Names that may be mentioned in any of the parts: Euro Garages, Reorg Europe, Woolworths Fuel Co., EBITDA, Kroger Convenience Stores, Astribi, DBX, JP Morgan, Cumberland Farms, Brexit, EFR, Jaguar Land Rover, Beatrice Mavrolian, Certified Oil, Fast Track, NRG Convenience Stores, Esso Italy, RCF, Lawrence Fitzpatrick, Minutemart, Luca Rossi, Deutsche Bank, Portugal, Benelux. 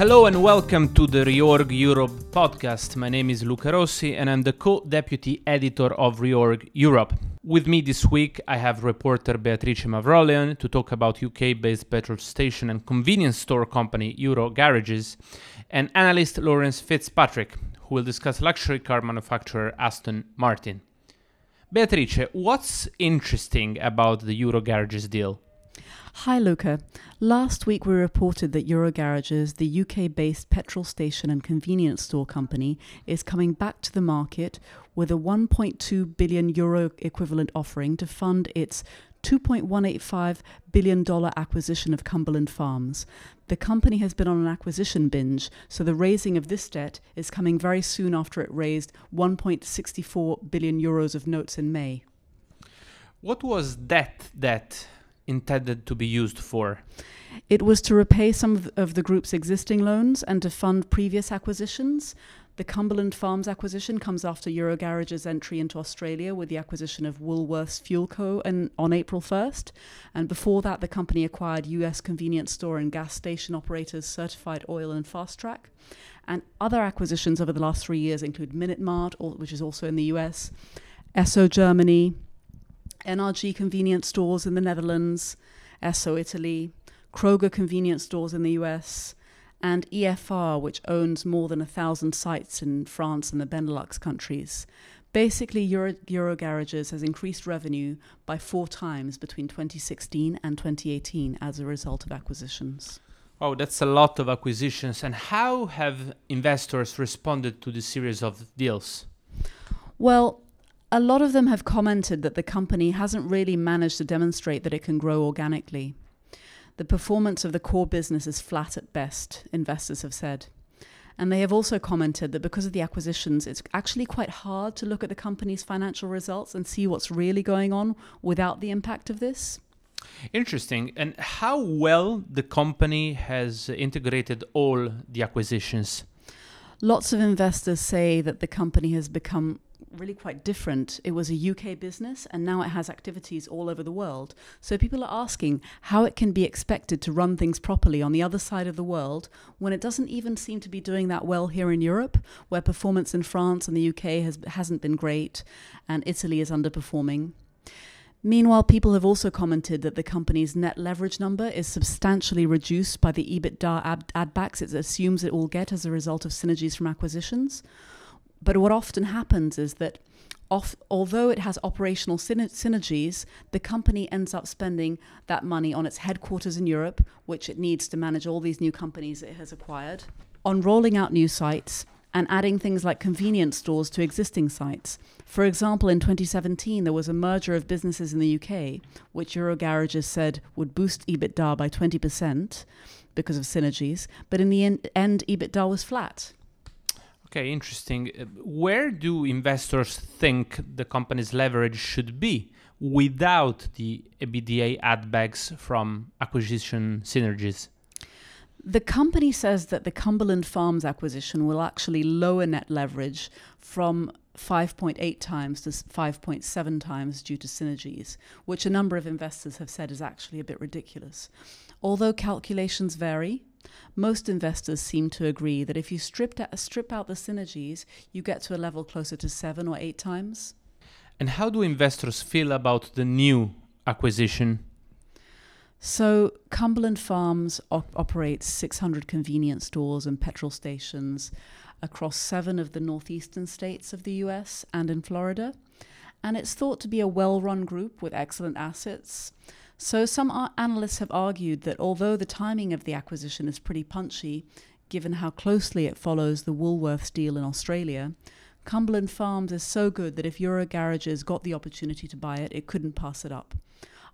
Hello and welcome to the Reorg Europe podcast. My name is Luca Rossi and I'm the co-deputy editor of Reorg Europe. With me this week I have reporter Beatrice Mavrolian to talk about UK-based petrol station and convenience store company Euro Garages, and analyst Lawrence Fitzpatrick, who will discuss luxury car manufacturer Aston Martin. Beatrice, what's interesting about the Euro Garages deal? Hi Luca. Last week we reported that Euro Garages, the UK-based petrol station and convenience store company, is coming back to the market with a €1.2 billion Euro equivalent offering to fund its $2.185 billion acquisition of Cumberland Farms. The company has been on an acquisition binge, so the raising of this debt is coming very soon after it raised 1.64 billion Euros of notes in May. What was that debt intended to be used for? It was to repay some of the group's existing loans and to fund previous acquisitions. The Cumberland Farms acquisition comes after Euro Garages' entry into Australia with the acquisition of Woolworths Fuel Co. on April 1st. And before that, the company acquired US convenience store and gas station operators Certified Oil and Fast Track. And other acquisitions over the last 3 years include Minutemart, which is also in the US, Esso Germany, NRG Convenience Stores in the Netherlands, Esso Italy, Kroger Convenience Stores in the US, and EFR, which owns more than 1,000 sites in France and the Benelux countries. Basically, Euro Garages has increased revenue by 4 times between 2016 and 2018 as a result of acquisitions. Wow, that's a lot of acquisitions. And how have investors responded to this series of deals? Well, a lot of them have commented that the company hasn't really managed to demonstrate that it can grow organically. The performance of the core business is flat at best, investors have said. And they have also commented that because of the acquisitions, it's actually quite hard to look at the company's financial results and see what's really going on without the impact of this. Interesting. And how well the company has integrated all the acquisitions? Lots of investors say that the company has become really quite different. It was a UK business and now it has activities all over the world. So people are asking how it can be expected to run things properly on the other side of the world when it doesn't even seem to be doing that well here in Europe, where performance in France and the UK hasn't been great and Italy is underperforming. Meanwhile, people have also commented that the company's net leverage number is substantially reduced by the EBITDA add-backs it assumes it will get as a result of synergies from acquisitions. But what often happens is that although it has operational synergies, the company ends up spending that money on its headquarters in Europe, which it needs to manage all these new companies it has acquired, on rolling out new sites and adding things like convenience stores to existing sites. For example, in 2017, there was a merger of businesses in the UK, which Euro Garages said would boost EBITDA by 20% because of synergies. But in the end, EBITDA was flat. Okay, interesting. Where do investors think the company's leverage should be without the EBITDA add-backs from acquisition synergies? The company says that the Cumberland Farms acquisition will actually lower net leverage from 5.8 times to 5.7 times due to synergies, which a number of investors have said is actually a bit ridiculous. Although calculations vary, most investors seem to agree that if you strip out the synergies, you get to a level closer to 7 or 8 times. And how do investors feel about the new acquisition? So Cumberland Farms operates 600 convenience stores and petrol stations across 7 of the northeastern states of the US and in Florida. And it's thought to be a well-run group with excellent assets. So some analysts have argued that although the timing of the acquisition is pretty punchy, given how closely it follows the Woolworths deal in Australia, Cumberland Farms is so good that if Euro Garages got the opportunity to buy it, it couldn't pass it up.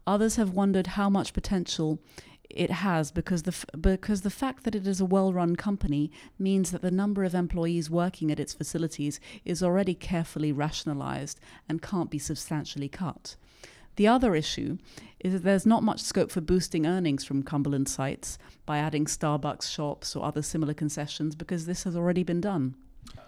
Others have wondered how much potential it has because the fact that it is a well-run company means that the number of employees working at its facilities is already carefully rationalized and can't be substantially cut. The other issue is that there's not much scope for boosting earnings from Cumberland sites by adding Starbucks shops or other similar concessions because this has already been done.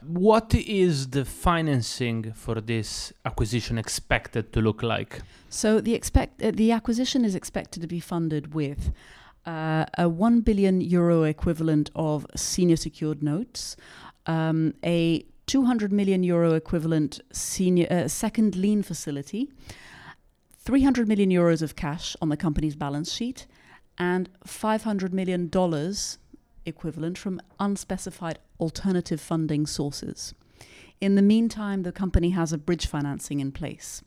What is the financing for this acquisition expected to look like? So the acquisition is expected to be funded with a 1 billion euro equivalent of senior secured notes, a 200 million euro equivalent senior second lien facility, 300 million euros of cash on the company's balance sheet, and $500 million equivalent from unspecified alternative funding sources. In the meantime, the company has a bridge financing in place.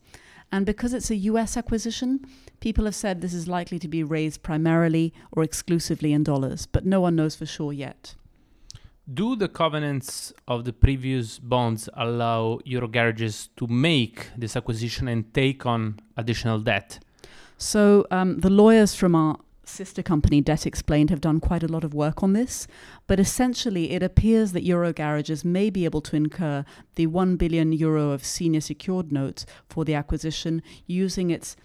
And because it's a US acquisition, people have said this is likely to be raised primarily or exclusively in dollars, but no one knows for sure yet. Do the covenants of the previous bonds allow Euro Garages to make this acquisition and take on additional debt? So the lawyers from our sister company, Debt Explained, have done quite a lot of work on this, but essentially it appears that Euro Garages may be able to incur the 1 billion euro of senior secured notes for the acquisition using its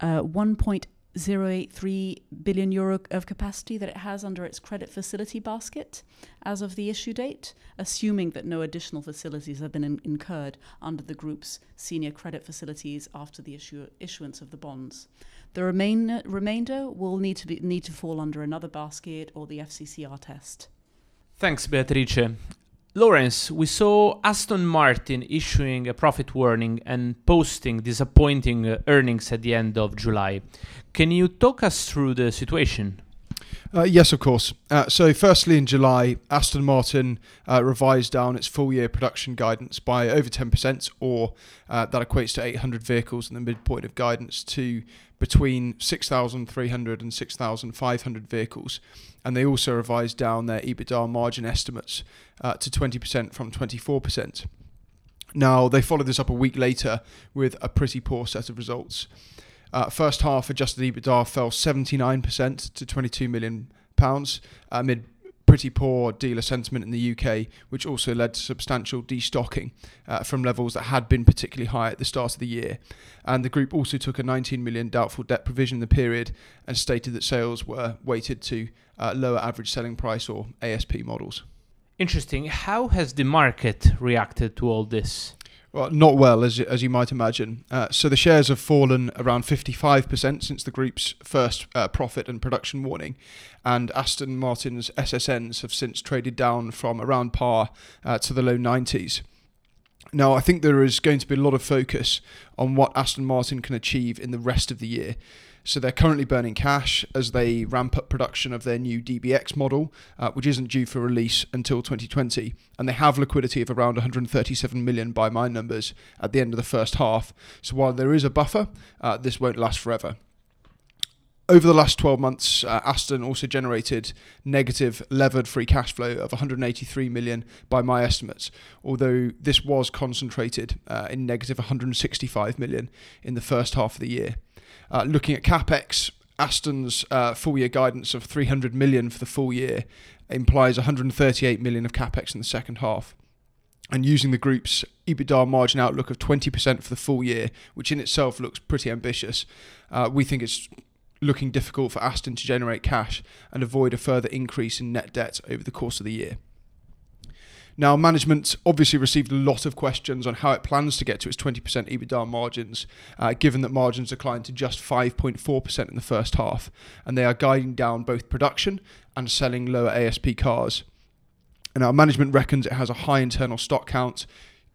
1.083 billion euro of capacity that it has under its credit facility basket as of the issue date, assuming that no additional facilities have been incurred under the group's senior credit facilities after the issuance of the bonds. The remainder will need to fall under another basket or the FCCR test. Thanks, Beatrice. Lawrence, we saw Aston Martin issuing a profit warning and posting disappointing earnings at the end of July. Can you talk us through the situation? Yes, of course. So firstly, in July, Aston Martin revised down its full-year production guidance by over 10%, or that equates to 800 vehicles in the midpoint of guidance, to between 6,300 and 6,500 vehicles. And they also revised down their EBITDA margin estimates to 20% from 24%. Now, they followed this up a week later with a pretty poor set of results. First half adjusted EBITDA fell 79% to £22 million amid pretty poor dealer sentiment in the UK, which also led to substantial destocking from levels that had been particularly high at the start of the year. And the group also took a £19 million doubtful debt provision in the period and stated that sales were weighted to lower average selling price or ASP models. Interesting. How has the market reacted to all this? Well, not well, as you might imagine. So the shares have fallen around 55% since the group's first profit and production warning, and Aston Martin's SSNs have since traded down from around par to the low 90s. Now, I think there is going to be a lot of focus on what Aston Martin can achieve in the rest of the year. So they're currently burning cash as they ramp up production of their new DBX model, which isn't due for release until 2020. And they have liquidity of around 137 million by my numbers at the end of the first half. So while there is a buffer, this won't last forever. Over the last 12 months, Aston also generated negative levered free cash flow of 183 million by my estimates, although this was concentrated in negative 165 million in the first half of the year. Looking at CapEx, Aston's full-year guidance of 300 million for the full year implies 138 million of CapEx in the second half. And using the group's EBITDA margin outlook of 20% for the full year, which in itself looks pretty ambitious, we think it's looking difficult for Aston to generate cash and avoid a further increase in net debt over the course of the year. Now, management obviously received a lot of questions on how it plans to get to its 20% EBITDA margins, given that margins declined to just 5.4% in the first half, and they are guiding down both production and selling lower ASP cars. And our management reckons it has a high internal stock count.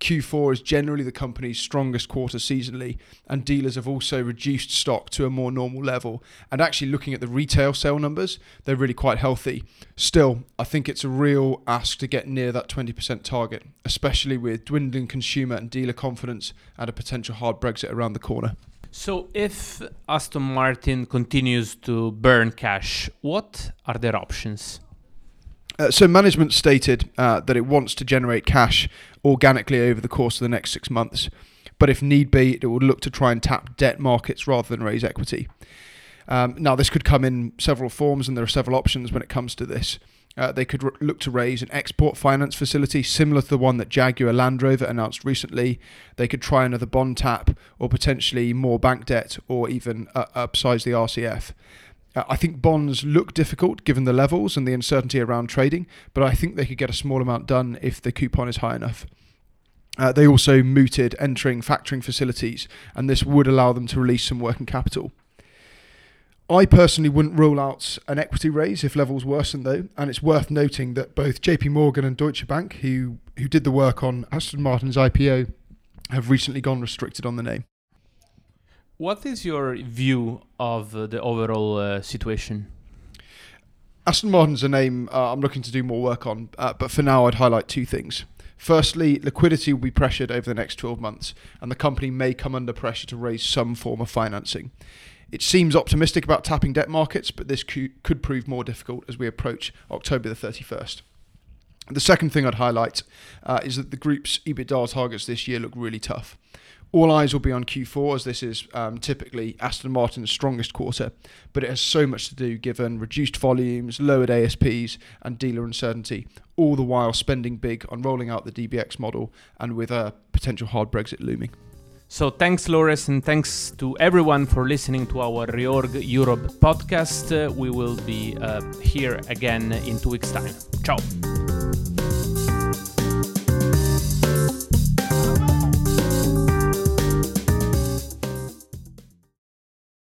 Q4 is generally the company's strongest quarter seasonally, and dealers have also reduced stock to a more normal level. And actually, looking at the retail sale numbers, they're really quite healthy. Still, I think it's a real ask to get near that 20% target, especially with dwindling consumer and dealer confidence and a potential hard Brexit around the corner. So if Aston Martin continues to burn cash, what are their options? So management stated that it wants to generate cash organically over the course of the next 6 months, but if need be, it would look to try and tap debt markets rather than raise equity. Now, this could come in several forms, and there are several options when it comes to this. They could look to raise an export finance facility similar to the one that Jaguar Land Rover announced recently. They could try another bond tap, or potentially more bank debt, or even upsize the RCF. I think bonds look difficult given the levels and the uncertainty around trading, but I think they could get a small amount done if the coupon is high enough. They also mooted entering factoring facilities, and this would allow them to release some working capital. I personally wouldn't rule out an equity raise if levels worsen though, and it's worth noting that both JP Morgan and Deutsche Bank, who did the work on Aston Martin's IPO, have recently gone restricted on the name. What is your view of the overall situation? Aston Martin's a name I'm looking to do more work on, but for now I'd highlight two things. Firstly, liquidity will be pressured over the next 12 months, and the company may come under pressure to raise some form of financing. It seems optimistic about tapping debt markets, but this could prove more difficult as we approach October the 31st. The second thing I'd highlight is that the group's EBITDA targets this year look really tough. All eyes will be on Q4, as this is typically Aston Martin's strongest quarter, but it has so much to do given reduced volumes, lowered ASPs and dealer uncertainty, all the while spending big on rolling out the DBX model and with a potential hard Brexit looming. So thanks, Lawrence, and thanks to everyone for listening to our Reorg Europe podcast. We will be here again in 2 weeks' time. Ciao!